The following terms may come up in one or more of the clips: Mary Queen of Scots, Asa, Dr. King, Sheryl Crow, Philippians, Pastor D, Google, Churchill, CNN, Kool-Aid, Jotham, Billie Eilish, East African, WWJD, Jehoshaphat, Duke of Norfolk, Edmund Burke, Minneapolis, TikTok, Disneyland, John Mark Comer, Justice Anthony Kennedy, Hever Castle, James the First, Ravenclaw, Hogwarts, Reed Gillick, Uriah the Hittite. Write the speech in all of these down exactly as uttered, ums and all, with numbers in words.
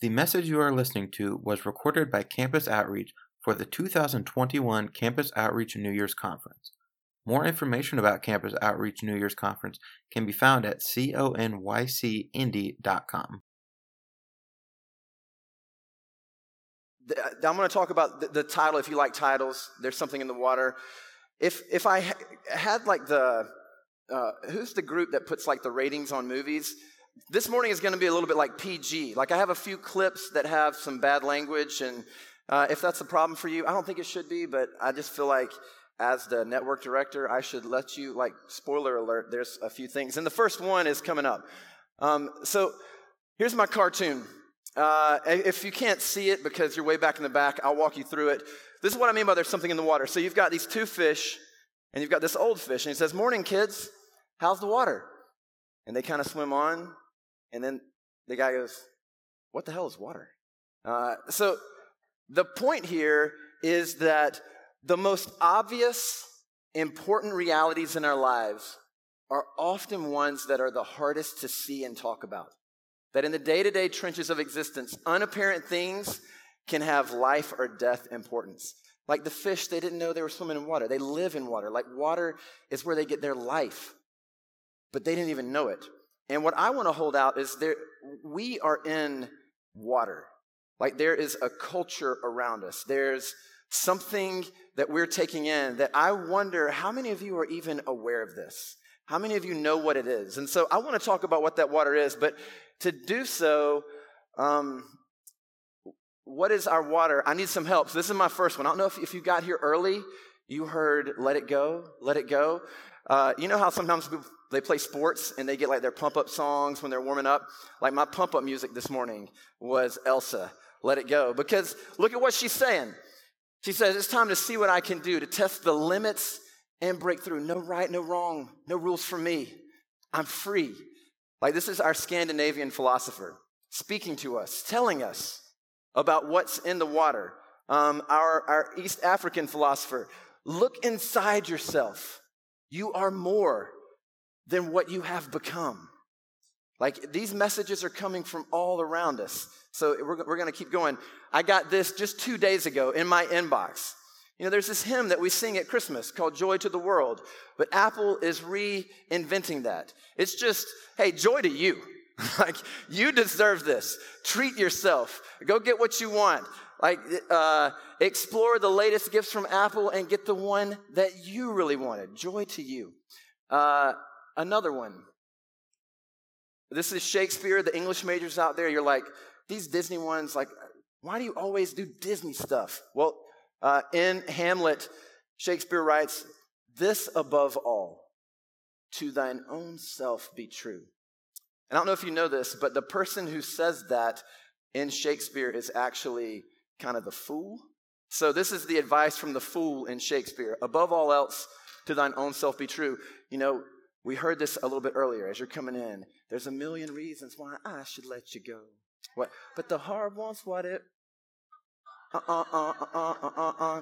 The message you are listening to was recorded by Campus Outreach for the two thousand twenty-one Campus Outreach New Year's Conference. More information about Campus Outreach New Year's Conference can be found at conycindy dot com. I'm going to talk about the, the title. If you like titles, there's something in the water. If if I ha- had like the, uh, who's the group that puts like the ratings on movies? This morning is going to be a little bit like P G. Like I have a few clips that have some bad language, and uh, if that's a problem for you, I don't think it should be, but I just feel like as the network director, I should let you, like, spoiler alert, there's a few things. And the first one is coming up. Um, so here's my cartoon. Uh, if you can't see it because you're way back in the back, I'll walk you through it. This is what I mean by there's something in the water. So you've got these two fish, and you've got this old fish, and he says, "Morning, kids. How's the water?" And they kind of swim on, and then the guy goes, "What the hell is water?" Uh, so the point here is that the most obvious, important realities in our lives are often ones that are the hardest to see and talk about. That in the day-to-day trenches of existence, unapparent things can have life or death importance. Like the fish, they didn't know they were swimming in water. They live in water. Like water is where they get their life, but they didn't even know it. And what I want to hold out is there, we are in water. Like there is a culture around us. There's something that we're taking in that I wonder how many of you are even aware of this? How many of you know what it is? And so I want to talk about what that water is, but to do so, um, what is our water? I need some help. So this is my first one. I don't know if, if you got here early, you heard "Let It Go," "Let It Go." Uh, you know how sometimes people, they play sports and they get like their pump-up songs when they're warming up? Like my pump-up music this morning was Elsa, "Let It Go," because look at what she's saying. She says, it's time to see what I can do, to test the limits and break through. No right, no wrong, no rules for me. I'm free. Like this is our Scandinavian philosopher speaking to us, telling us about what's in the water. Um, our, our East African philosopher, look inside yourself. You are more than what you have become. Like these messages are coming from all around us. So we're, we're going to keep going. I got this just two days ago in my inbox. You know, there's this hymn that we sing at Christmas called "Joy to the World," but Apple is reinventing that. It's just, hey, joy to you. Like, you deserve this. Treat yourself. Go get what you want. Like, uh, explore the latest gifts from Apple and get the one that you really wanted. Joy to you. Uh, another one. This is Shakespeare. The English majors out there, you're like, these Disney ones, like, why do you always do Disney stuff? Well, Uh, in Hamlet, Shakespeare writes, "This above all, to thine own self be true." And I don't know if you know this, but the person who says that in Shakespeare is actually kind of the fool. So this is the advice from the fool in Shakespeare. Above all else, to thine own self be true. You know, we heard this a little bit earlier as you're coming in. There's a million reasons why I should let you go. What? But the heart wants what it Uh, uh, uh, uh, uh, uh, uh.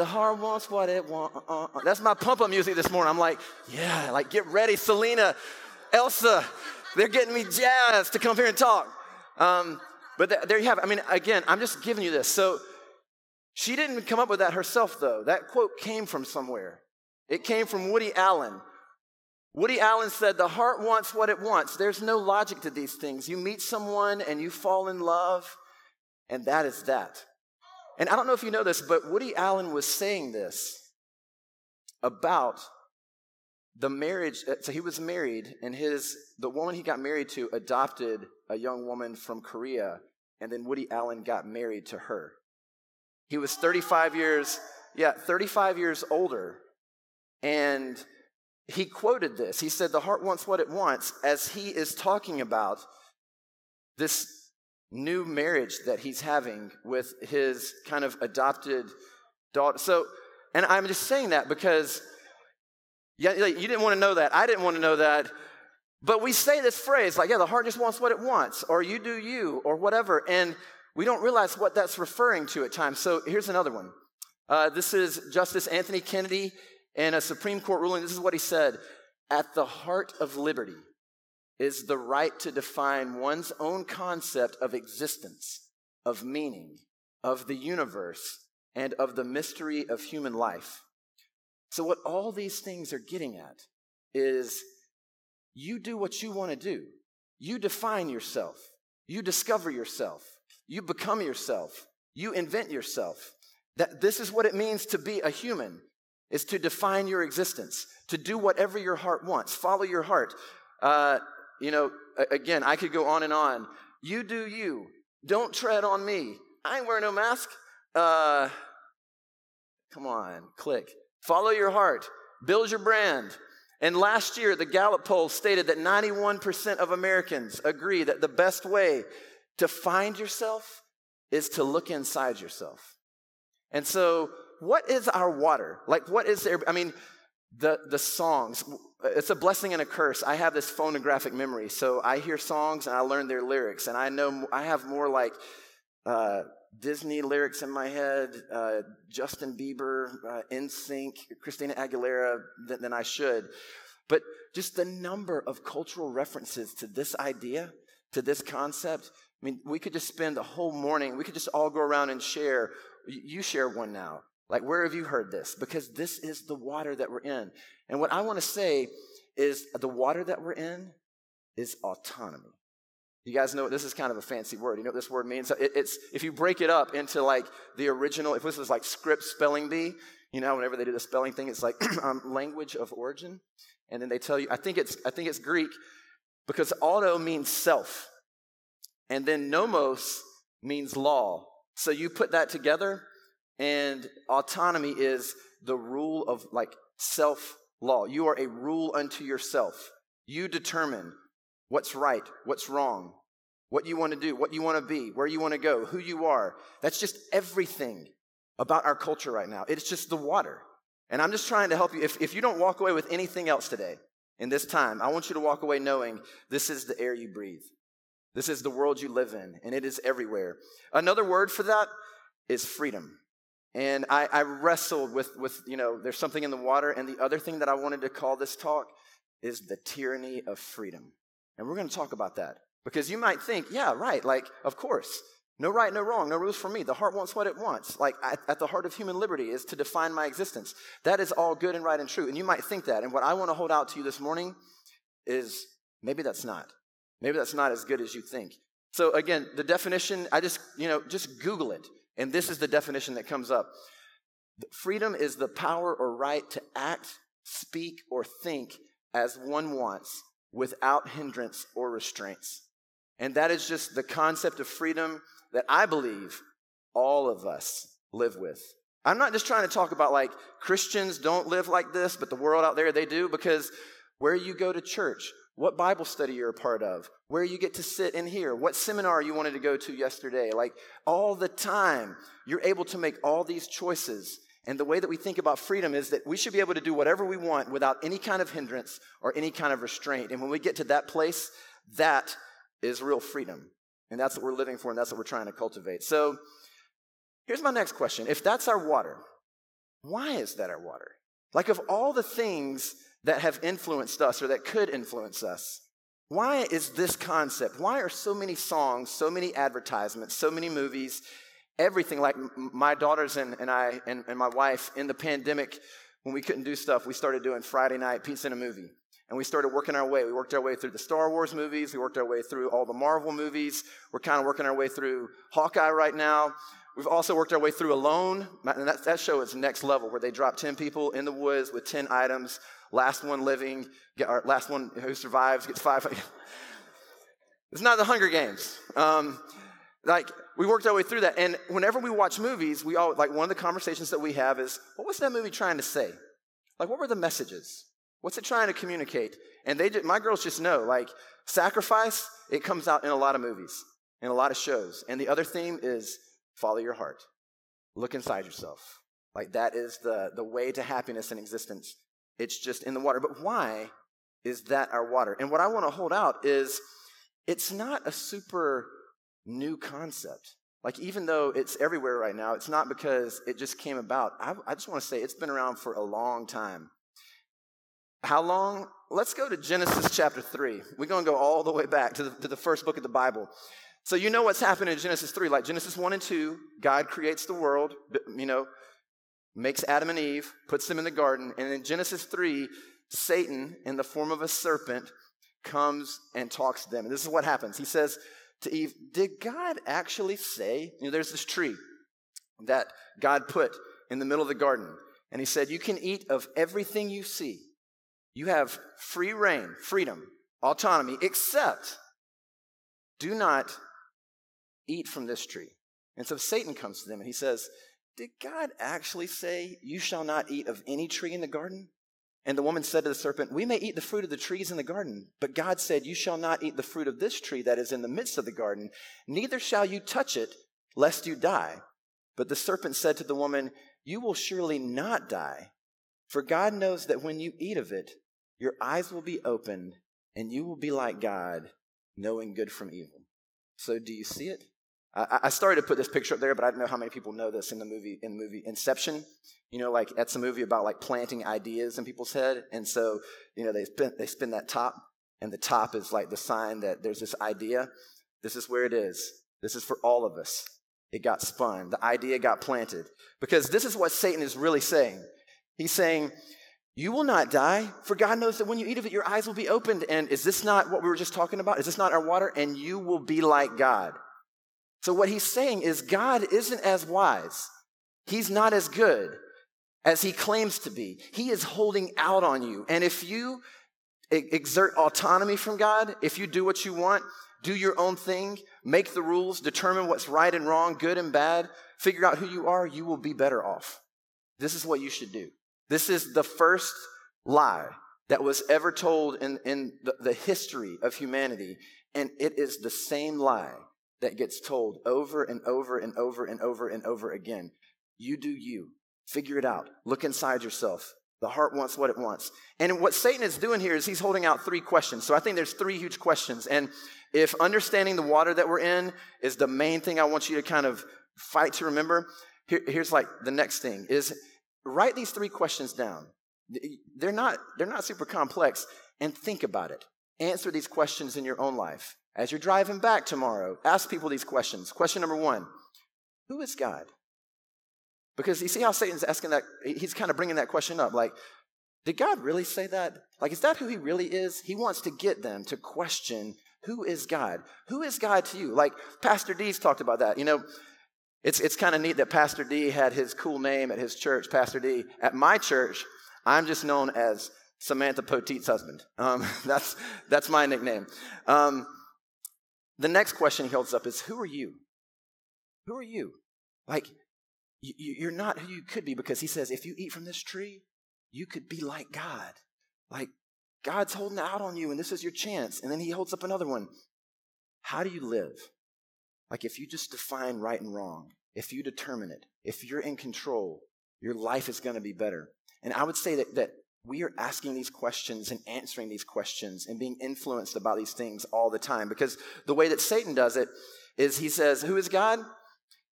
The heart wants what it wants. Uh, uh, uh. That's my pump-up music this morning. I'm like, yeah, like get ready, Selena, Elsa. They're getting me jazzed to come here and talk. Um, but th- there you have it. I mean, again, I'm just giving you this. So she didn't come up with that herself, though. That quote came from somewhere. It came from Woody Allen. Woody Allen said, "The heart wants what it wants." There's no logic to these things. You meet someone and you fall in love. And that is that. And I don't know if you know this, but Woody Allen was saying this about the marriage. So he was married, and his the woman he got married to adopted a young woman from Korea, and then Woody Allen got married to her. He was thirty-five years, yeah, thirty-five years older, and he quoted this. He said, "The heart wants what it wants," as he is talking about this new marriage that he's having with his kind of adopted daughter. So, and I'm just saying that because yeah, like, you didn't want to know that. I didn't want to know that. But we say this phrase like, yeah, the heart just wants what it wants, or you do you, or whatever. And we don't realize what that's referring to at times. So here's another one. Uh, this is Justice Anthony Kennedy in a Supreme Court ruling. This is what he said. At the heart of liberty is the right to define one's own concept of existence, of meaning, of the universe, and of the mystery of human life. So what all these things are getting at is you do what you want to do. You define yourself. You discover yourself. You become yourself. You invent yourself. That this is what it means to be a human, is to define your existence, to do whatever your heart wants, follow your heart. Uh, you know, again, I could go on and on. You do you. Don't tread on me. I ain't wearing no mask. Uh, come on, click. Follow your heart. Build your brand. And last year, the Gallup poll stated that ninety-one percent of Americans agree that the best way to find yourself is to look inside yourself. And so what is our water? Like, what is there? I mean, the the songs, it's a blessing and a curse. I have this phonographic memory. So I hear songs and I learn their lyrics. And I know I have more like uh, Disney lyrics in my head, uh, Justin Bieber, uh, N Sync, Christina Aguilera than, than I should. But just the number of cultural references to this idea, to this concept. I mean, we could just spend the whole morning, we could just all go around and share. You share one now. Like, where have you heard this? Because this is the water that we're in. And what I want to say is the water that we're in is autonomy. You guys know, this is kind of a fancy word. You know what this word means? It, it's, if you break it up into like the original, if this was like script spelling bee, you know, whenever they do the spelling thing, it's like um, language of origin. And then they tell you, I think it's, I think it's Greek, because auto means self. And then nomos means law. So you put that together, and autonomy is the rule of like self-law. You are a rule unto yourself. You determine what's right, what's wrong, what you want to do, what you want to be, where you want to go, who you are. That's just everything about our culture right now. It's just the water. And I'm just trying to help you. If, if you don't walk away with anything else today in this time, I want you to walk away knowing this is the air you breathe. This is the world you live in, and it is everywhere. Another word for that is freedom. And I, I wrestled with, with, you know, there's something in the water. And the other thing that I wanted to call this talk is the tyranny of freedom. And we're going to talk about that. Because you might think, yeah, right, like, of course. No right, no wrong, no rules for me. The heart wants what it wants. Like, at, at the heart of human liberty is to define my existence. That is all good and right and true. And you might think that. And what I want to hold out to you this morning is maybe that's not. Maybe that's not as good as you think. So again, the definition, I just, you know, just Google it. And this is the definition that comes up. Freedom is the power or right to act, speak, or think as one wants without hindrance or restraints. And that is just the concept of freedom that I believe all of us live with. I'm not just trying to talk about like Christians don't live like this, but the world out there, they do, because where you go to church, what Bible study you're a part of, where you get to sit and hear, what seminar you wanted to go to yesterday. Like, all the time, you're able to make all these choices. And the way that we think about freedom is that we should be able to do whatever we want without any kind of hindrance or any kind of restraint. And when we get to that place, that is real freedom. And that's what we're living for, and that's what we're trying to cultivate. So here's my next question. If that's our water, why is that our water? Like, of all the things that have influenced us or that could influence us, why is this concept? Why are so many songs, so many advertisements, so many movies, everything? Like, my daughters and, and I and, and my wife, in the pandemic, when we couldn't do stuff, we started doing Friday night pizza and a movie. And we started working our way. We worked our way through the Star Wars movies. We worked our way through all the Marvel movies. We're kind of working our way through Hawkeye right now. We've also worked our way through Alone. And that, that show is next level, where they drop ten people in the woods with ten items. Last one living, or last one who survives gets five. It's not the Hunger Games. Um, like, we worked our way through that. And whenever we watch movies, we all, like, one of the conversations that we have is, what was that movie trying to say? Like, what were the messages? What's it trying to communicate? And they, just, my girls just know, like, sacrifice, it comes out in a lot of movies, in a lot of shows. And the other theme is follow your heart. Look inside yourself. Like, that is the, the way to happiness and existence. It's just in the water. But why is that our water? And what I want to hold out is it's not a super new concept. Like, even though it's everywhere right now, it's not because it just came about. I, I just want to say it's been around for a long time. How long? Let's go to Genesis chapter three. We're going to go all the way back to the, to the first book of the Bible. So you know what's happened in Genesis three. Like Genesis one and two, God creates the world, you know, makes Adam and Eve, puts them in the garden. And in Genesis three, Satan, in the form of a serpent, comes and talks to them. And this is what happens. He says to Eve, did God actually say, you know, there's this tree that God put in the middle of the garden. And he said, you can eat of everything you see. You have free reign, freedom, autonomy, except do not eat from this tree. And so Satan comes to them and he says, did God actually say you shall not eat of any tree in the garden? And the woman said to the serpent, we may eat the fruit of the trees in the garden, but God said you shall not eat the fruit of this tree that is in the midst of the garden, neither shall you touch it, lest you die. But the serpent said to the woman, you will surely not die, for God knows that when you eat of it, your eyes will be opened, and you will be like God, knowing good from evil. So do you see it? I, I started to put this picture up there, but I don't know how many people know this in the movie in the movie Inception. You know, like that's a movie about like planting ideas in people's head. And so, you know, they spin, they spin that top, and the top is like the sign that there's this idea. This is where it is. This is for all of us. It got spun. The idea got planted. Because this is what Satan is really saying. He's saying, you will not die, for God knows that when you eat of it, your eyes will be opened. And is this not what we were just talking about? Is this not our water? And you will be like God. So what he's saying is God isn't as wise. He's not as good as he claims to be. He is holding out on you. And if you exert autonomy from God, if you do what you want, do your own thing, make the rules, determine what's right and wrong, good and bad, figure out who you are, you will be better off. This is what you should do. This is the first lie that was ever told in, in the, the history of humanity, and it is the same lie that gets told over and over and over and over and over again. You do you. Figure it out. Look inside yourself. The heart wants what it wants. And what Satan is doing here is he's holding out three questions. So I think there's three huge questions. And if understanding the water that we're in is the main thing I want you to kind of fight to remember, here, here's like the next thing is write these three questions down. They're not, they're not super complex. And think about it. Answer these questions in your own life. As you're driving back tomorrow, ask people these questions. Question number one, who is God? Because you see how Satan's asking that, he's kind of bringing that question up. Like, did God really say that? Like, is that who he really is? He wants to get them to question, who is God? Who is God to you? Like, Pastor D's talked about that. You know, it's it's kind of neat that Pastor D had his cool name at his church, Pastor D. At my church, I'm just known as Samantha Poteet's husband. Um, that's, that's my nickname. Um, the next question he holds up is, who are you? Who are you? Like, you're not who you could be, because he says, if you eat from this tree, you could be like God. Like, God's holding out on you, and this is your chance. And then he holds up another one. How do you live? Like, if you just define right and wrong, if you determine it, if you're in control, your life is going to be better. And I would say that, that we are asking these questions and answering these questions and being influenced about these things all the time. Because the way that Satan does it is he says, who is God?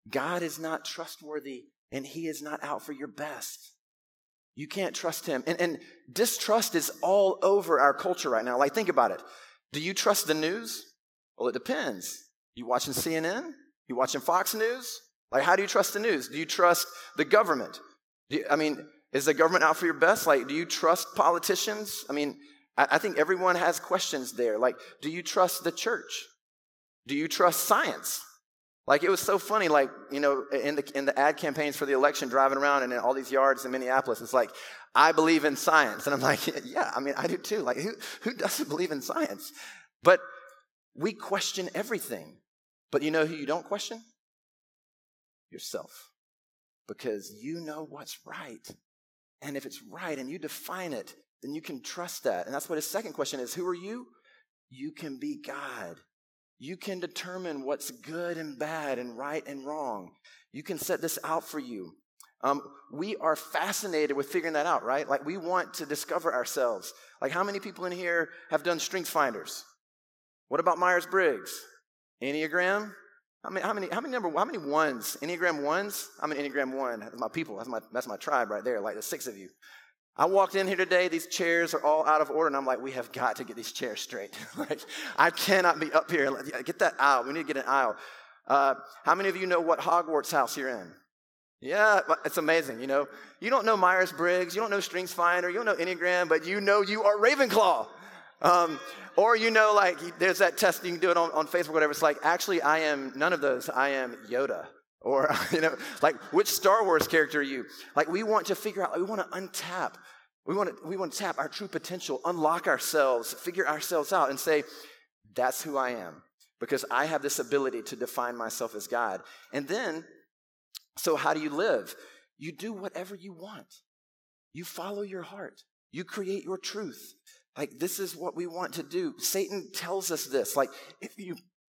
God is not trustworthy, and he is not out for your best. You can't trust him. And, and distrust is all over our culture right now. Like, think about it. Do you trust the news? Well, it depends. You watching C N N? You watching Fox News? Like, how do you trust the news? Do you trust the government? Do you, I mean, is the government out for your best? Like, do you trust politicians? I mean, I, I think everyone has questions there. Like, do you trust the church? Do you trust science? Like, it was so funny, like, you know, in the in the ad campaigns for the election, driving around and in all these yards in Minneapolis, it's like, I believe in science. And I'm like, yeah, I mean, I do too. Like, who, who doesn't believe in science? But we question everything. But you know who you don't question? Yourself. Because you know what's right. And if it's right and you define it, then you can trust that. And that's what his second question is. Who are you? You can be God. You can determine what's good and bad and right and wrong. You can set this out for you. Um, we are fascinated with figuring that out, right? Like, we want to discover ourselves. Like, how many people in here have done strength finders? What about Myers-Briggs? Enneagram? I mean, how many, how many number, how many ones? Enneagram ones? I'm an Enneagram one. That's my people. That's my, that's my tribe right there, like the six of you. I walked in here today, these chairs are all out of order, and I'm like, we have got to get these chairs straight. Like, I cannot be up here. Get that aisle. We need to get an aisle. Uh, how many of you know what Hogwarts house you're in? Yeah, it's amazing, you know. You don't know Myers-Briggs, you don't know Strings Finder, you don't know Enneagram, but you know you are Ravenclaw. Um, or you know, like, there's that test, you can do it on, on Facebook, whatever. It's like, actually, I am none of those. I am Yoda. Or, you know, like, which Star Wars character are you? Like, we want to figure out, we want to untap. We want to, we want to tap our true potential, unlock ourselves, figure ourselves out, and say, that's who I am. Because I have this ability to define myself as God. And then, so how do you live? You do whatever you want. You follow your heart. You create your truth. Like, this is what we want to do. Satan tells us this. Like, if you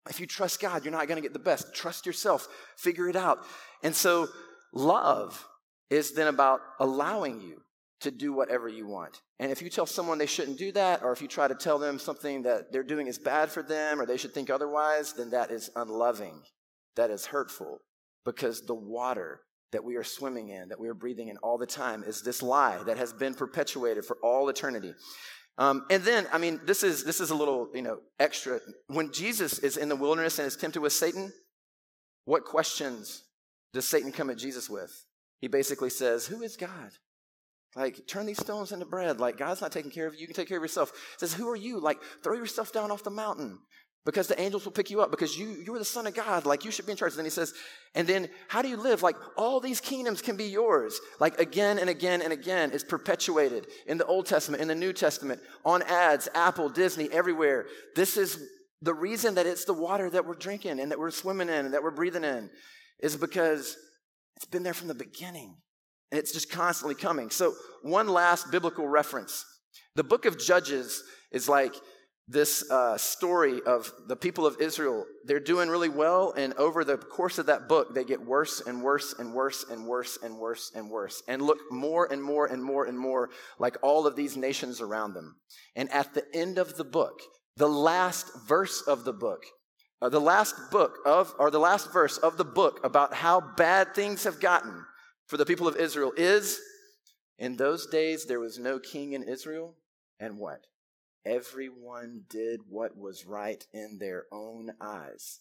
if you trust God, you're not going to get the best. Trust yourself. Figure it out. And so love is then about allowing you to do whatever you want. And if you tell someone they shouldn't do that, or if you try to tell them something that they're doing is bad for them or they should think otherwise, then that is unloving. That is hurtful. Because the water that we are swimming in, that we are breathing in all the time, is this lie that has been perpetuated for all eternity. Um, and then, I mean, this is this is a little, you know, extra. When Jesus is in the wilderness and is tempted with Satan, what questions does Satan come at Jesus with? He basically says, who is God? Like, turn these stones into bread. Like, God's not taking care of you. You can take care of yourself. He says, who are you? Like, throw yourself down off the mountain. Because the angels will pick you up, because you, you're the son of God, like you should be in charge. And then he says, and then how do you live? Like, all these kingdoms can be yours. Like, again and again and again, it's perpetuated in the Old Testament, in the New Testament, on ads, Apple, Disney, everywhere. This is the reason that it's the water that we're drinking and that we're swimming in and that we're breathing in, is because it's been there from the beginning. And it's just constantly coming. So one last biblical reference. The book of Judges is like this uh, story of the people of Israel. They're doing really well, and over the course of that book, they get worse and worse and worse and worse and worse and worse, and look more and more and more and more like all of these nations around them. And at the end of the book, the last verse of the book, uh, the last book of, or the last verse of the book about how bad things have gotten for the people of Israel is, in those days there was no king in Israel, and what? Everyone did what was right in their own eyes.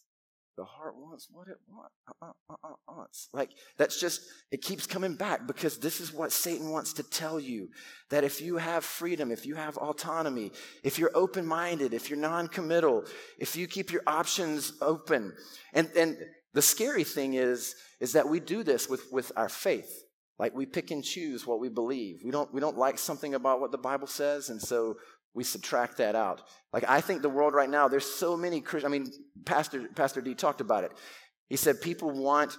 The heart wants what it wants. Uh, uh, uh, uh, uh. Like, that's just, it keeps coming back, because this is what Satan wants to tell you, that if you have freedom, if you have autonomy, if you're open-minded, if you're non-committal, if you keep your options open. And and the scary thing is, is that we do this with, with our faith. Like, we pick and choose what we believe. We don't we don't like something about what the Bible says, and so we subtract that out. Like, I think the world right now, there's so many Christians. I mean, Pastor Pastor D talked about it. He said people want,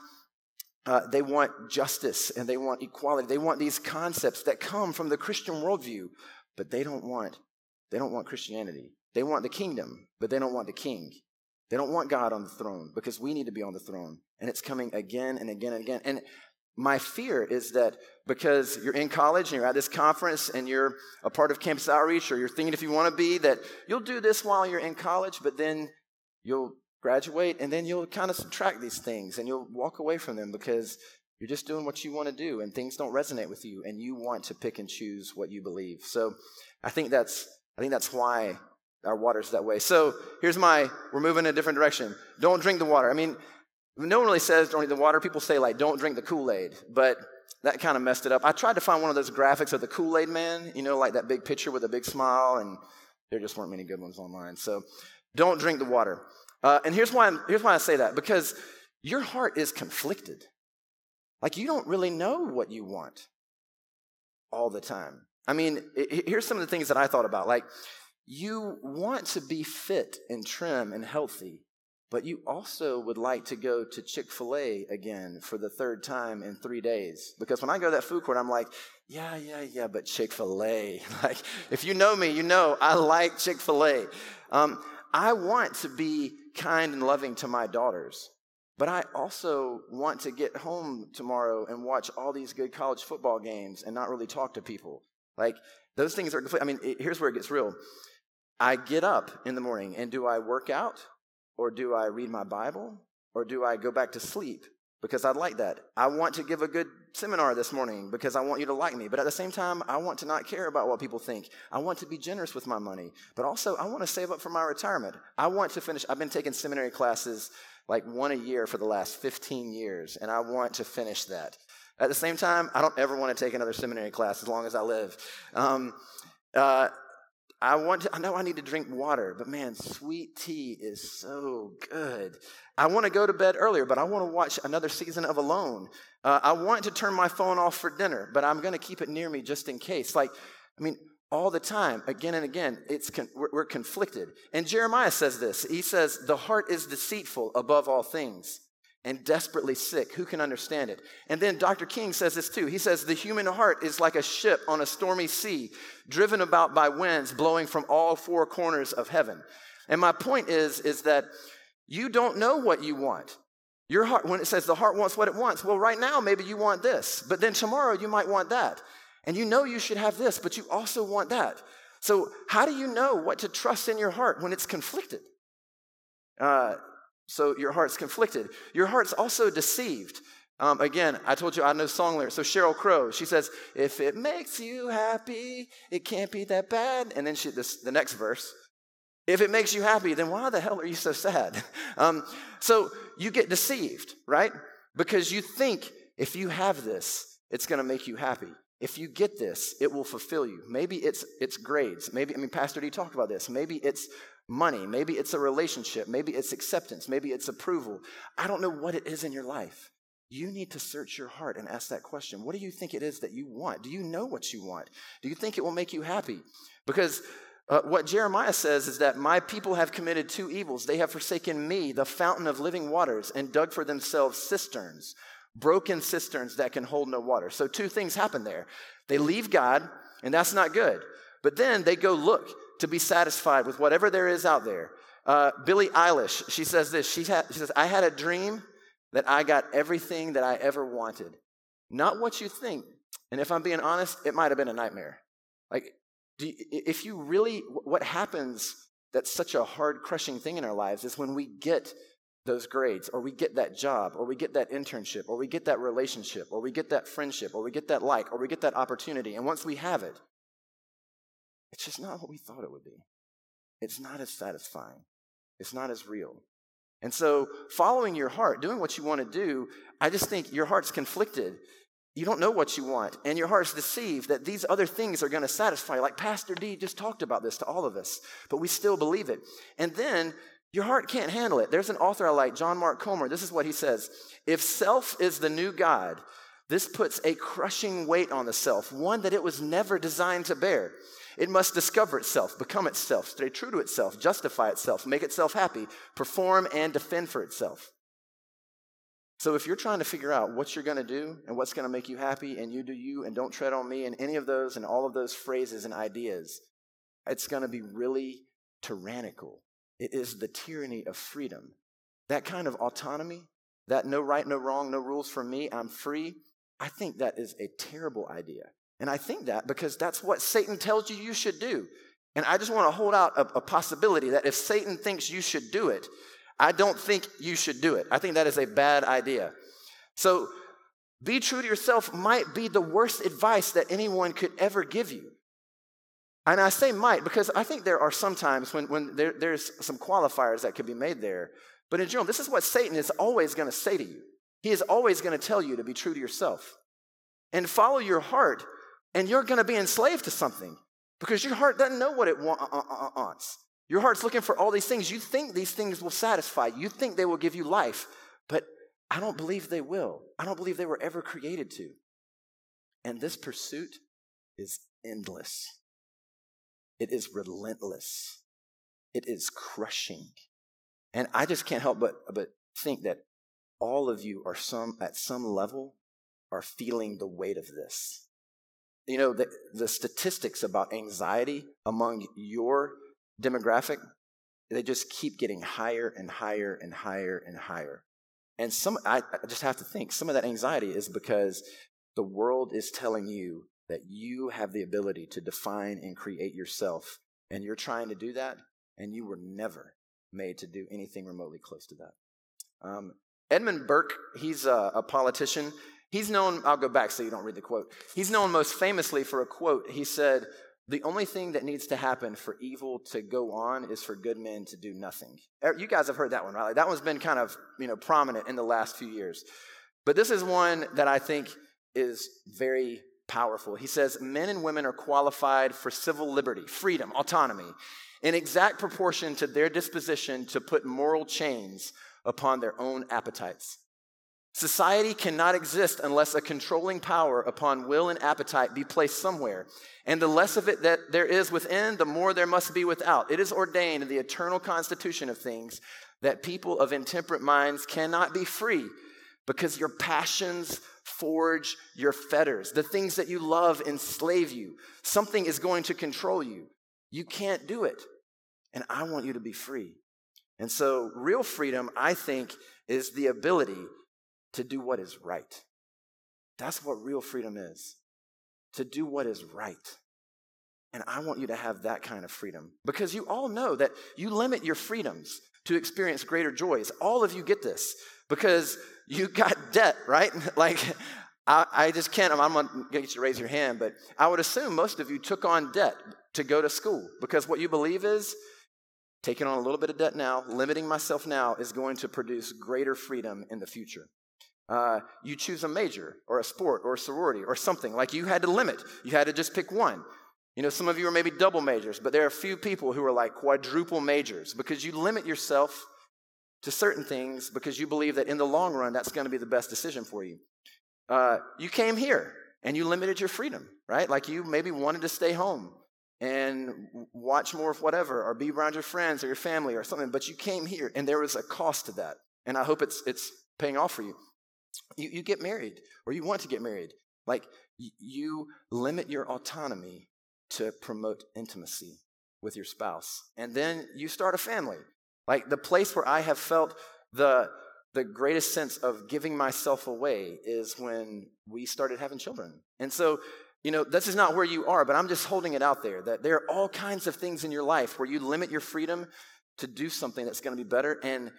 uh, they want justice and they want equality. They want these concepts that come from the Christian worldview, but they don't want, they don't want Christianity. They want the kingdom, but they don't want the king. They don't want God on the throne, because we need to be on the throne. And it's coming again and again and again. And my fear is that because you're in college and you're at this conference and you're a part of Campus Outreach, or you're thinking if you want to be, that you'll do this while you're in college, but then you'll graduate and then you'll kind of subtract these things and you'll walk away from them because you're just doing what you want to do and things don't resonate with you and you want to pick and choose what you believe. So I think that's I think that's why our water's that way. So here's my, we're moving in a different direction. Don't drink the water. I mean, no one really says don't drink the water. People say, like, don't drink the Kool-Aid, but that kind of messed it up. I tried to find one of those graphics of the Kool-Aid man, you know, like that big picture with a big smile, and there just weren't many good ones online. So don't drink the water. Uh, and here's why, I'm, here's why I say that, because your heart is conflicted. Like, you don't really know what you want all the time. I mean, it, here's some of the things that I thought about. Like, you want to be fit and trim and healthy, but you also would like to go to Chick-fil-A again for the third time in three days. Because when I go to that food court, I'm like, yeah, yeah, yeah, but Chick-fil-A. Like, if you know me, you know I like Chick-fil-A. Um, I want to be kind and loving to my daughters, but I also want to get home tomorrow and watch all these good college football games and not really talk to people. Like, those things are, I mean, here's where it gets real. I get up in the morning, and do I work out? Or do I read my Bible? Or do I go back to sleep because I'd like that. I want to give a good seminar this morning because I want you to like me. But at the same time, I want to not care about what people think. I want to be generous with my money. But also, I want to save up for my retirement. I want to finish. I've been taking seminary classes like one a year for the last fifteen years, and I want to finish that. At the same time, I don't ever want to take another seminary class as long as I live. Um, uh, I want to, I know I need to drink water, but man, sweet tea is so good. I want to go to bed earlier, but I want to watch another season of Alone. Uh, I want to turn my phone off for dinner, but I'm going to keep it near me just in case. Like, I mean, all the time, again and again, it's con- we're, we're conflicted. And Jeremiah says this. He says, the heart is deceitful above all things and desperately sick. Who can understand it? And then Doctor King says this too. He says, the human heart is like a ship on a stormy sea, driven about by winds blowing from all four corners of heaven. And my point is, is that you don't know what you want. Your heart, when it says the heart wants what it wants, well, right now, maybe you want this, but then tomorrow you might want that. And you know you should have this, but you also want that. So how do you know what to trust in your heart when it's conflicted? Uh, So your heart's conflicted. Your heart's also deceived. Um, again, I told you I know song lyrics. So Sheryl Crow, she says, if it makes you happy, it can't be that bad. And then she, this, the next verse, if it makes you happy, then why the hell are you so sad? um, so you get deceived, right? Because you think if you have this, it's going to make you happy. If you get this, it will fulfill you. Maybe it's it's grades. Maybe, I mean, Pastor D talked about this. Maybe it's money. Maybe it's a relationship. Maybe it's acceptance. Maybe it's approval. I don't know what it is in your life. You need to search your heart and ask that question. What do you think it is that you want? Do you know what you want? Do you think it will make you happy? Because uh, what Jeremiah says is that my people have committed two evils. They have forsaken me, the fountain of living waters, and dug for themselves cisterns, broken cisterns that can hold no water. So two things happen there. They leave God, and that's not good. But then they go look to be satisfied with whatever there is out there. Uh, Billie Eilish, she says this. She, ha- she says, I had a dream that I got everything that I ever wanted. Not what you think. And if I'm being honest, it might have been a nightmare. Like, do you, if you really, what happens that's such a hard, crushing thing in our lives is when we get those grades, or we get that job, or we get that internship, or we get that relationship, or we get that friendship, or we get that like, or we get that opportunity. And once we have it, it's just not what we thought it would be. It's not as satisfying. It's not as real. And so following your heart, doing what you want to do, I just think your heart's conflicted. You don't know what you want, and your heart's deceived that these other things are going to satisfy. Like Pastor D just talked about this to all of us, but we still believe it. And then your heart can't handle it. There's an author I like, John Mark Comer. This is what he says. If self is the new God, this puts a crushing weight on the self, one that it was never designed to bear. It must discover itself, become itself, stay true to itself, justify itself, make itself happy, perform and defend for itself. So if you're trying to figure out what you're going to do and what's going to make you happy, and you do you and don't tread on me, and any of those and all of those phrases and ideas, it's going to be really tyrannical. It is the tyranny of freedom. That kind of autonomy, that no right, no wrong, no rules for me, I'm free, I think that is a terrible idea. And I think that because that's what Satan tells you you should do. And I just want to hold out a, a possibility that if Satan thinks you should do it, I don't think you should do it. I think that is a bad idea. So be true to yourself might be the worst advice that anyone could ever give you. And I say might because I think there are some times when, when there, there's some qualifiers that could be made there. But in general, this is what Satan is always going to say to you. He is always going to tell you to be true to yourself. And follow your heart, and you're going to be enslaved to something because your heart doesn't know what it wants. Your heart's looking for all these things. You think these things will satisfy. You think they will give you life, but I don't believe they will. I don't believe they were ever created to. And this pursuit is endless. It is relentless. It is crushing. And I just can't help but, but think that all of you are some at some level are feeling the weight of this. You know, the, the statistics about anxiety among your demographic, they just keep getting higher and higher and higher and higher. And some, I, I just have to think, some of that anxiety is because the world is telling you that you have the ability to define and create yourself, and you're trying to do that, and you were never made to do anything remotely close to that. Um, Edmund Burke, he's a, a politician. He's known, I'll go back so you don't read the quote. He's known most famously for a quote. He said, "The only thing that needs to happen for evil to go on is for good men to do nothing." You guys have heard that one, right? Like, that one's been kind of, you know, prominent in the last few years. But this is one that I think is very powerful. He says, "Men and women are qualified for civil liberty, freedom, autonomy, in exact proportion to their disposition to put moral chains upon their own appetites. Society cannot exist unless a controlling power upon will and appetite be placed somewhere, and the less of it that there is within, the more there must be without. It is ordained in the eternal constitution of things that people of intemperate minds cannot be free, because your passions forge your fetters. The things that you love enslave you. Something is going to control you. You can't do it, and I want you to be free." And so real freedom, I think, is the ability to do what is right. That's what real freedom is, to do what is right. And I want you to have that kind of freedom, because you all know that you limit your freedoms to experience greater joys. All of you get this, because you got debt, right? Like, I, I just can't, I'm gonna get you to raise your hand, but I would assume most of you took on debt to go to school, because what you believe is, taking on a little bit of debt now, limiting myself now, is going to produce greater freedom in the future. Uh, you choose a major or a sport or a sorority or something. Like, you had to limit. You had to just pick one. You know, some of you are maybe double majors, but there are a few people who are like quadruple majors, because you limit yourself to certain things because you believe that in the long run, that's going to be the best decision for you. Uh, you came here and you limited your freedom, right? Like, you maybe wanted to stay home and watch more of whatever, or be around your friends or your family or something, but you came here and there was a cost to that. And I hope it's it's paying off for you. You, you get married, or you want to get married. Like, you limit your autonomy to promote intimacy with your spouse. And then you start a family. Like, the place where I have felt the the greatest sense of giving myself away is when we started having children. And so, you know, this is not where you are, but I'm just holding it out there, that there are all kinds of things in your life where you limit your freedom to do something that's going to be better. And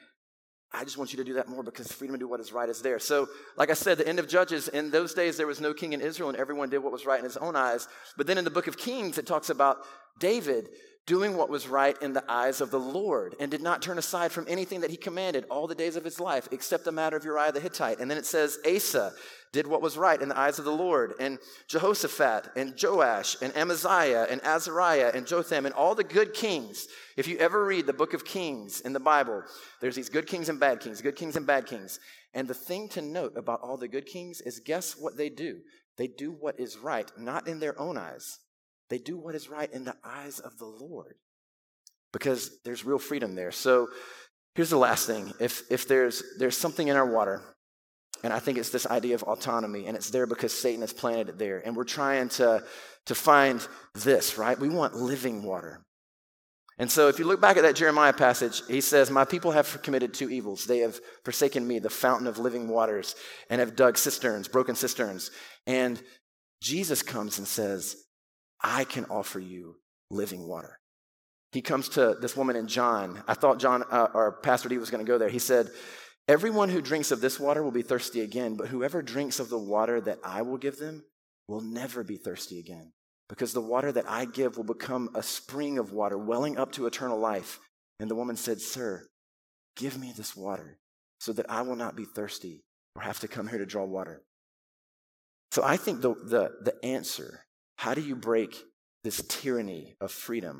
I just want you to do that more, because freedom to do what is right is there. So, like I said, the end of Judges, in those days there was no king in Israel, and everyone did what was right in his own eyes. But then in the book of Kings, it talks about David doing what was right in the eyes of the Lord, and did not turn aside from anything that he commanded all the days of his life, except the matter of Uriah the Hittite. And then it says Asa did what was right in the eyes of the Lord, and Jehoshaphat, and Joash, and Amaziah, and Azariah, and Jotham, and all the good kings. If you ever read the book of Kings in the Bible, there's these good kings and bad kings, good kings and bad kings. And the thing to note about all the good kings is, guess what they do? They do what is right, not in their own eyes. They do what is right in the eyes of the Lord, because there's real freedom there. So here's the last thing. If if there's there's something in our water, and I think it's this idea of autonomy, and it's there because Satan has planted it there, and we're trying to, to find this, right? We want living water. And so if you look back at that Jeremiah passage, he says, "My people have committed two evils. They have forsaken me, the fountain of living waters, and have dug cisterns, broken cisterns." And Jesus comes and says, "I can offer you living water." He comes to this woman in John. I thought John, uh, or Pastor D was going to go there. He said, "Everyone who drinks of this water will be thirsty again, but whoever drinks of the water that I will give them will never be thirsty again, because the water that I give will become a spring of water welling up to eternal life." And the woman said, "Sir, give me this water so that I will not be thirsty or have to come here to draw water." So I think the the, the answer, how do you break this tyranny of freedom?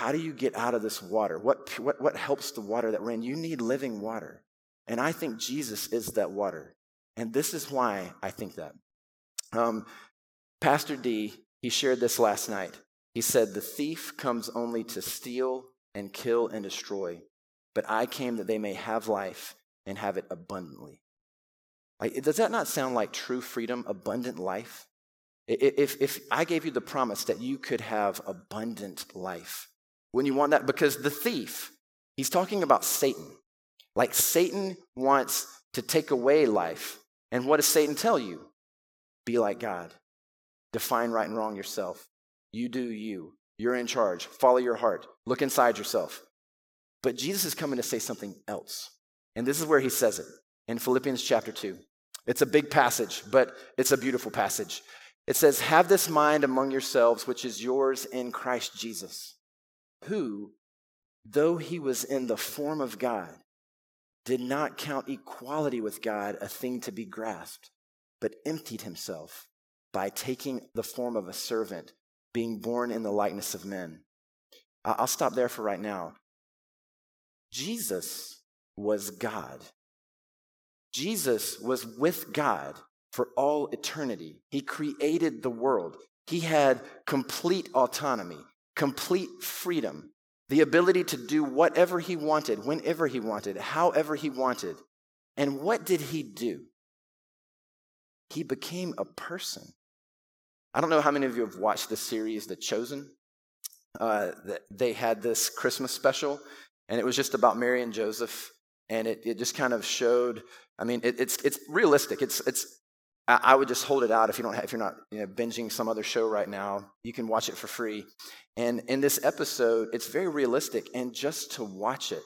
How do you get out of this water? What, what, what helps the water that ran? You need living water. And I think Jesus is that water. And this is why I think that. Um, Pastor D, he shared this last night. He said, "The thief comes only to steal and kill and destroy, but I came that they may have life and have it abundantly." Like, does that not sound like true freedom, abundant life? If if I gave you the promise that you could have abundant life, wouldn't you want that? Because the thief, he's talking about Satan. Like, Satan wants to take away life. And what does Satan tell you? Be like God. Define right and wrong yourself. You do you. You're in charge. Follow your heart. Look inside yourself. But Jesus is coming to say something else. And this is where he says it. in Philippians chapter two. It's a big passage, but it's a beautiful passage. It says, have this mind among yourselves, which is yours in Christ Jesus, who, though he was in the form of God, did not count equality with God a thing to be grasped, but emptied himself by taking the form of a servant, being born in the likeness of men. I'll stop there for right now. Jesus was God. Jesus was with God for all eternity. He created the world. He had complete autonomy, complete freedom, the ability to do whatever he wanted, whenever he wanted, however he wanted. And what did he do? He became a person. I don't know how many of you have watched the series The Chosen. Uh, they had this Christmas special, and it was just about Mary and Joseph. And it, it just kind of showed, I mean, it, it's it's realistic. It's it's. I would just hold it out if you don't have, if you're not you know, binging some other show right now. You can watch it for free. And in this episode, it's very realistic. And just to watch it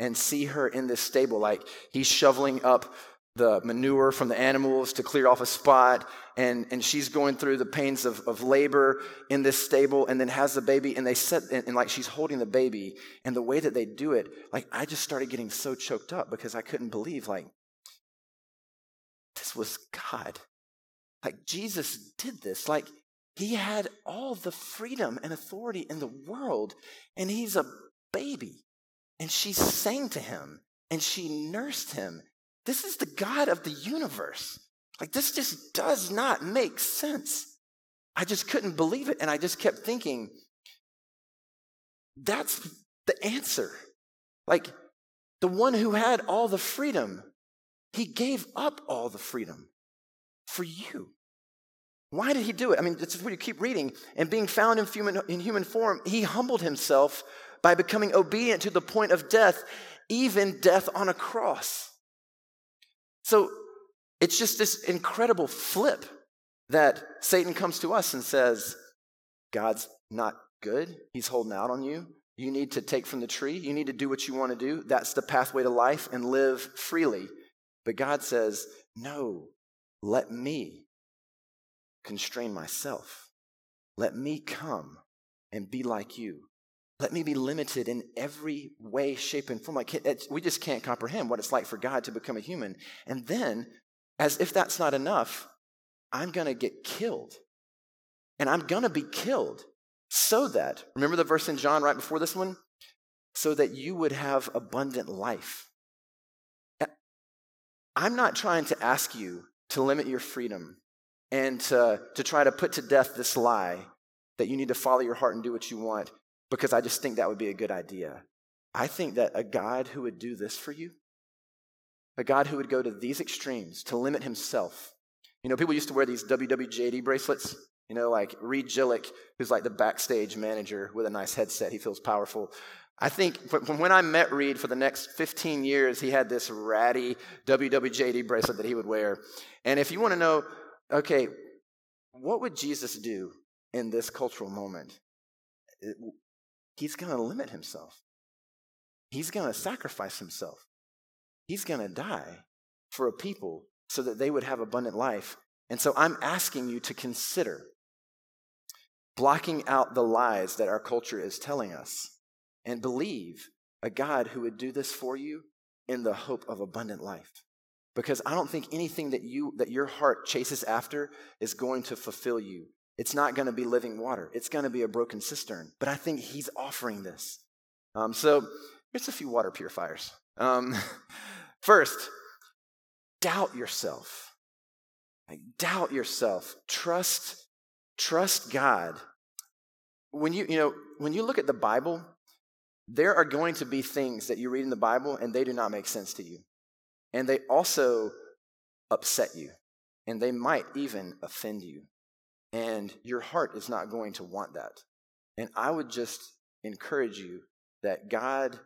and see her in this stable, like he's shoveling up the manure from the animals to clear off a spot, and, and she's going through the pains of, of labor in this stable, and then has the baby, and they set, and, and like she's holding the baby, and the way that they do it, like I just started getting so choked up because I couldn't believe, like, this was God. Like, Jesus did this. Like, he had all the freedom and authority in the world, and he's a baby. And she sang to him, and she nursed him. This is the God of the universe. Like, this just does not make sense. I just couldn't believe it, and I just kept thinking, that's the answer. Like, the one who had all the freedom, he gave up all the freedom for you. Why did he do it? I mean, this is what you keep reading. And being found in human, in human form, he humbled himself by becoming obedient to the point of death, even death on a cross. So it's just this incredible flip that Satan comes to us and says, God's not good. He's holding out on you. You need to take from the tree. You need to do what you want to do. That's the pathway to life and live freely. But God says, no, let me constrain myself. Let me come and be like you. Let me be limited in every way, shape, and form. Like, we just can't comprehend what it's like for God to become a human. And then, as if that's not enough, I'm going to get killed. And I'm going to be killed so that, remember the verse in John right before this one? So that you would have abundant life. I'm not trying to ask you to limit your freedom and to, to try to put to death this lie that you need to follow your heart and do what you want, because I just think that would be a good idea. I think that a God who would do this for you, a God who would go to these extremes to limit himself. You know, people used to wear these W W J D bracelets, you know, like Reed Gillick, who's like the backstage manager with a nice headset. He feels powerful. I think when I met Reed for the next fifteen years, he had this ratty W W J D bracelet that he would wear. And if you want to know, okay, what would Jesus do in this cultural moment? He's going to limit himself. He's going to sacrifice himself. He's going to die for a people so that they would have abundant life. And so I'm asking you to consider blocking out the lies that our culture is telling us, and believe a God who would do this for you in the hope of abundant life. Because I don't think anything that you that your heart chases after is going to fulfill you. It's not going to be living water. It's going to be a broken cistern. But I think he's offering this. Um, so here's a few water purifiers. Um, first, doubt yourself. Like, doubt yourself. Trust, trust God. When you, you know, when you look at the Bible, there are going to be things that you read in the Bible and they do not make sense to you. And they also upset you. And they might even offend you. And your heart is not going to want that. And I would just encourage you that God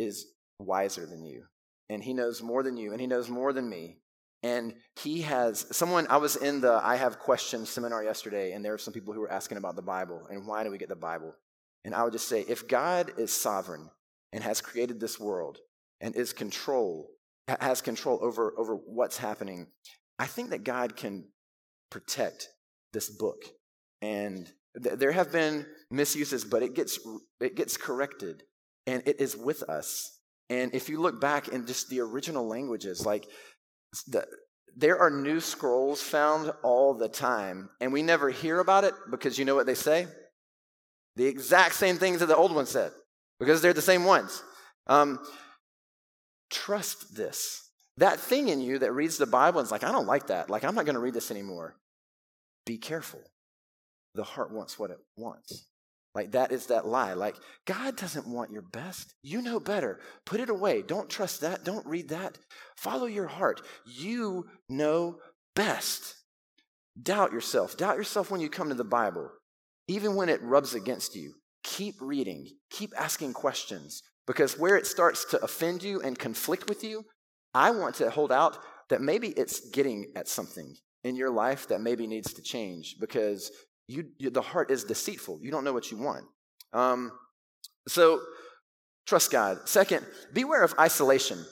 is wiser than you. And he knows more than you. And he knows more than me. And he has someone, I was in the I Have Questions seminar yesterday, and there were some people who were asking about the Bible and why do we get the Bible? And I would just say, if God is sovereign and has created this world and is control has control over, over what's happening. I think that God can protect this book. And th- there have been misuses, but it gets it gets corrected. And it is with us. And if you look back in just the original languages, like the, there are new scrolls found all the time. And we never hear about it because you know what they say? The exact same things that the old ones said, because they're the same ones. Um, trust this. That thing in you that reads the Bible and is like, I don't like that. Like, I'm not going to read this anymore. Be careful. The heart wants what it wants. Like, that is that lie. Like, God doesn't want your best. You know better. Put it away. Don't trust that. Don't read that. Follow your heart. You know best. Doubt yourself. Doubt yourself when you come to the Bible. Even when it rubs against you, keep reading. Keep asking questions. Because where it starts to offend you and conflict with you, I want to hold out that maybe it's getting at something in your life that maybe needs to change, because You, you, the heart is deceitful. You don't know what you want. Um, so trust God. Second, beware of isolation.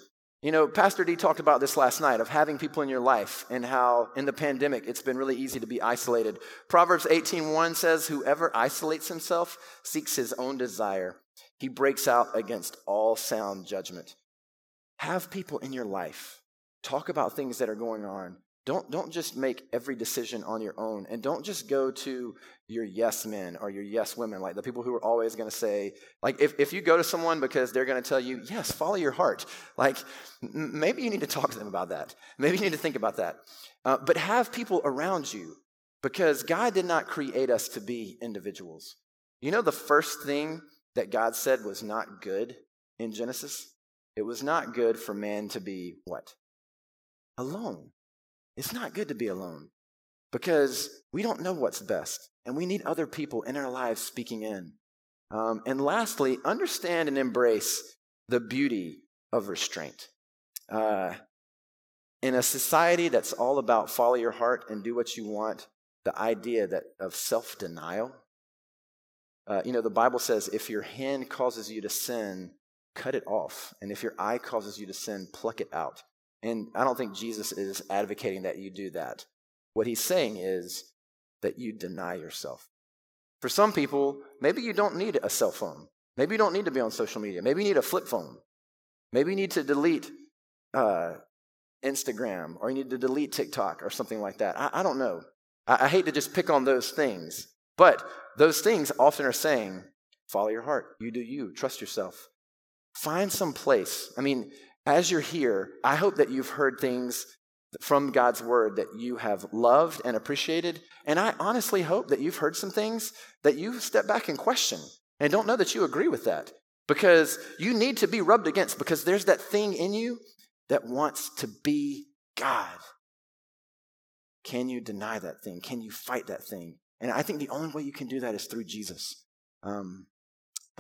You know, Pastor D talked about this last night, of having people in your life and how in the pandemic it's been really easy to be isolated. Proverbs eighteen one says, whoever isolates himself seeks his own desire. He breaks out against all sound judgment. Have people in your life. Talk about things that are going on. Don't don't just make every decision on your own, and don't just go to your yes men or your yes women, like the people who are always going to say, like if, if you go to someone because they're going to tell you, yes, follow your heart, like m- maybe you need to talk to them about that. Maybe you need to think about that. Uh, but have people around you, because God did not create us to be individuals. You know, the first thing that God said was not good in Genesis? It was not good for man to be what? Alone. It's not good to be alone, because we don't know what's best, and we need other people in our lives speaking in. Um, and lastly, understand and embrace the beauty of restraint. Uh, in a society that's all about follow your heart and do what you want, the idea that of self-denial, uh, you know, the Bible says, if your hand causes you to sin, cut it off. And if your eye causes you to sin, pluck it out. And I don't think Jesus is advocating that you do that. What he's saying is that you deny yourself. For some people, maybe you don't need a cell phone. Maybe you don't need to be on social media. Maybe you need a flip phone. Maybe you need to delete uh, Instagram, or you need to delete TikTok or something like that. I, I don't know. I, I hate to just pick on those things. But those things often are saying, follow your heart. You do you. Trust yourself. Find some place. I mean, as you're here, I hope that you've heard things from God's word that you have loved and appreciated. And I honestly hope that you've heard some things that you step back and question and don't know that you agree with that, because you need to be rubbed against, because there's that thing in you that wants to be God. Can you deny that thing? Can you fight that thing? And I think the only way you can do that is through Jesus. Um,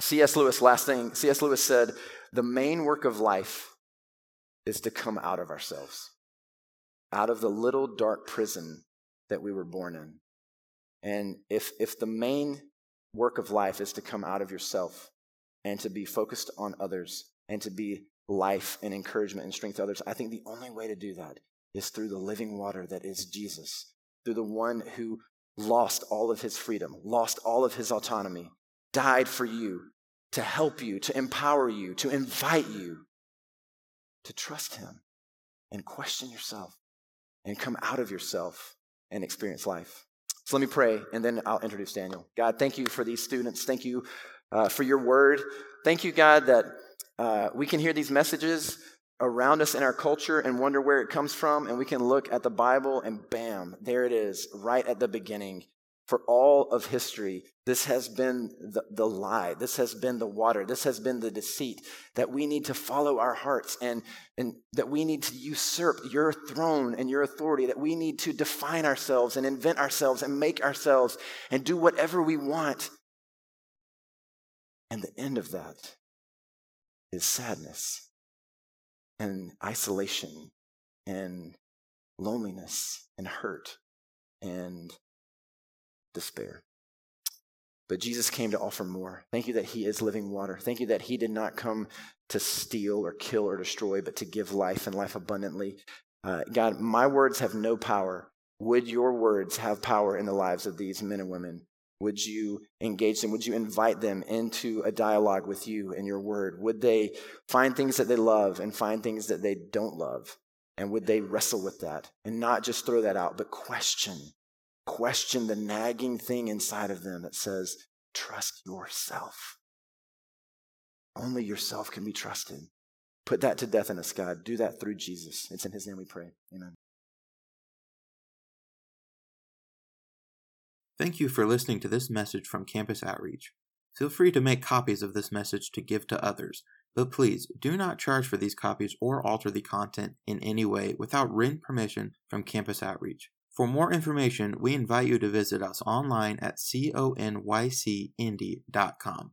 C S. Lewis, last thing, C S. Lewis said, the main work of life is to come out of ourselves, out of the little dark prison that we were born in. And if if the main work of life is to come out of yourself and to be focused on others and to be life and encouragement and strength to others, I think the only way to do that is through the living water that is Jesus, through the one who lost all of his freedom, lost all of his autonomy, died for you, to help you, to empower you, to invite you to trust him and question yourself and come out of yourself and experience life. So let me pray, and then I'll introduce Daniel. God, thank you for these students. Thank you uh, for your word. Thank you, God, that uh, we can hear these messages around us in our culture and wonder where it comes from, and we can look at the Bible and bam, there it is, right at the beginning. For all of history, this has been the, the lie. This has been the water. This has been the deceit, that we need to follow our hearts, and, and that we need to usurp your throne and your authority, that we need to define ourselves and invent ourselves and make ourselves and do whatever we want. And the end of that is sadness and isolation and loneliness and hurt and despair. But Jesus came to offer more. Thank you that he is living water. Thank you that he did not come to steal or kill or destroy, but to give life and life abundantly. Uh, God, my words have no power. Would your words have power in the lives of these men and women? Would you engage them? Would you invite them into a dialogue with you and your word? Would they find things that they love and find things that they don't love? And would they wrestle with that and not just throw that out, but question? Question the nagging thing inside of them that says, trust yourself. Only yourself can be trusted. Put that to death in us, God. Do that through Jesus. It's in his name we pray. Amen. Thank you for listening to this message from Campus Outreach. Feel free to make copies of this message to give to others, but please do not charge for these copies or alter the content in any way without written permission from Campus Outreach. For more information, we invite you to visit us online at conycindy dot com.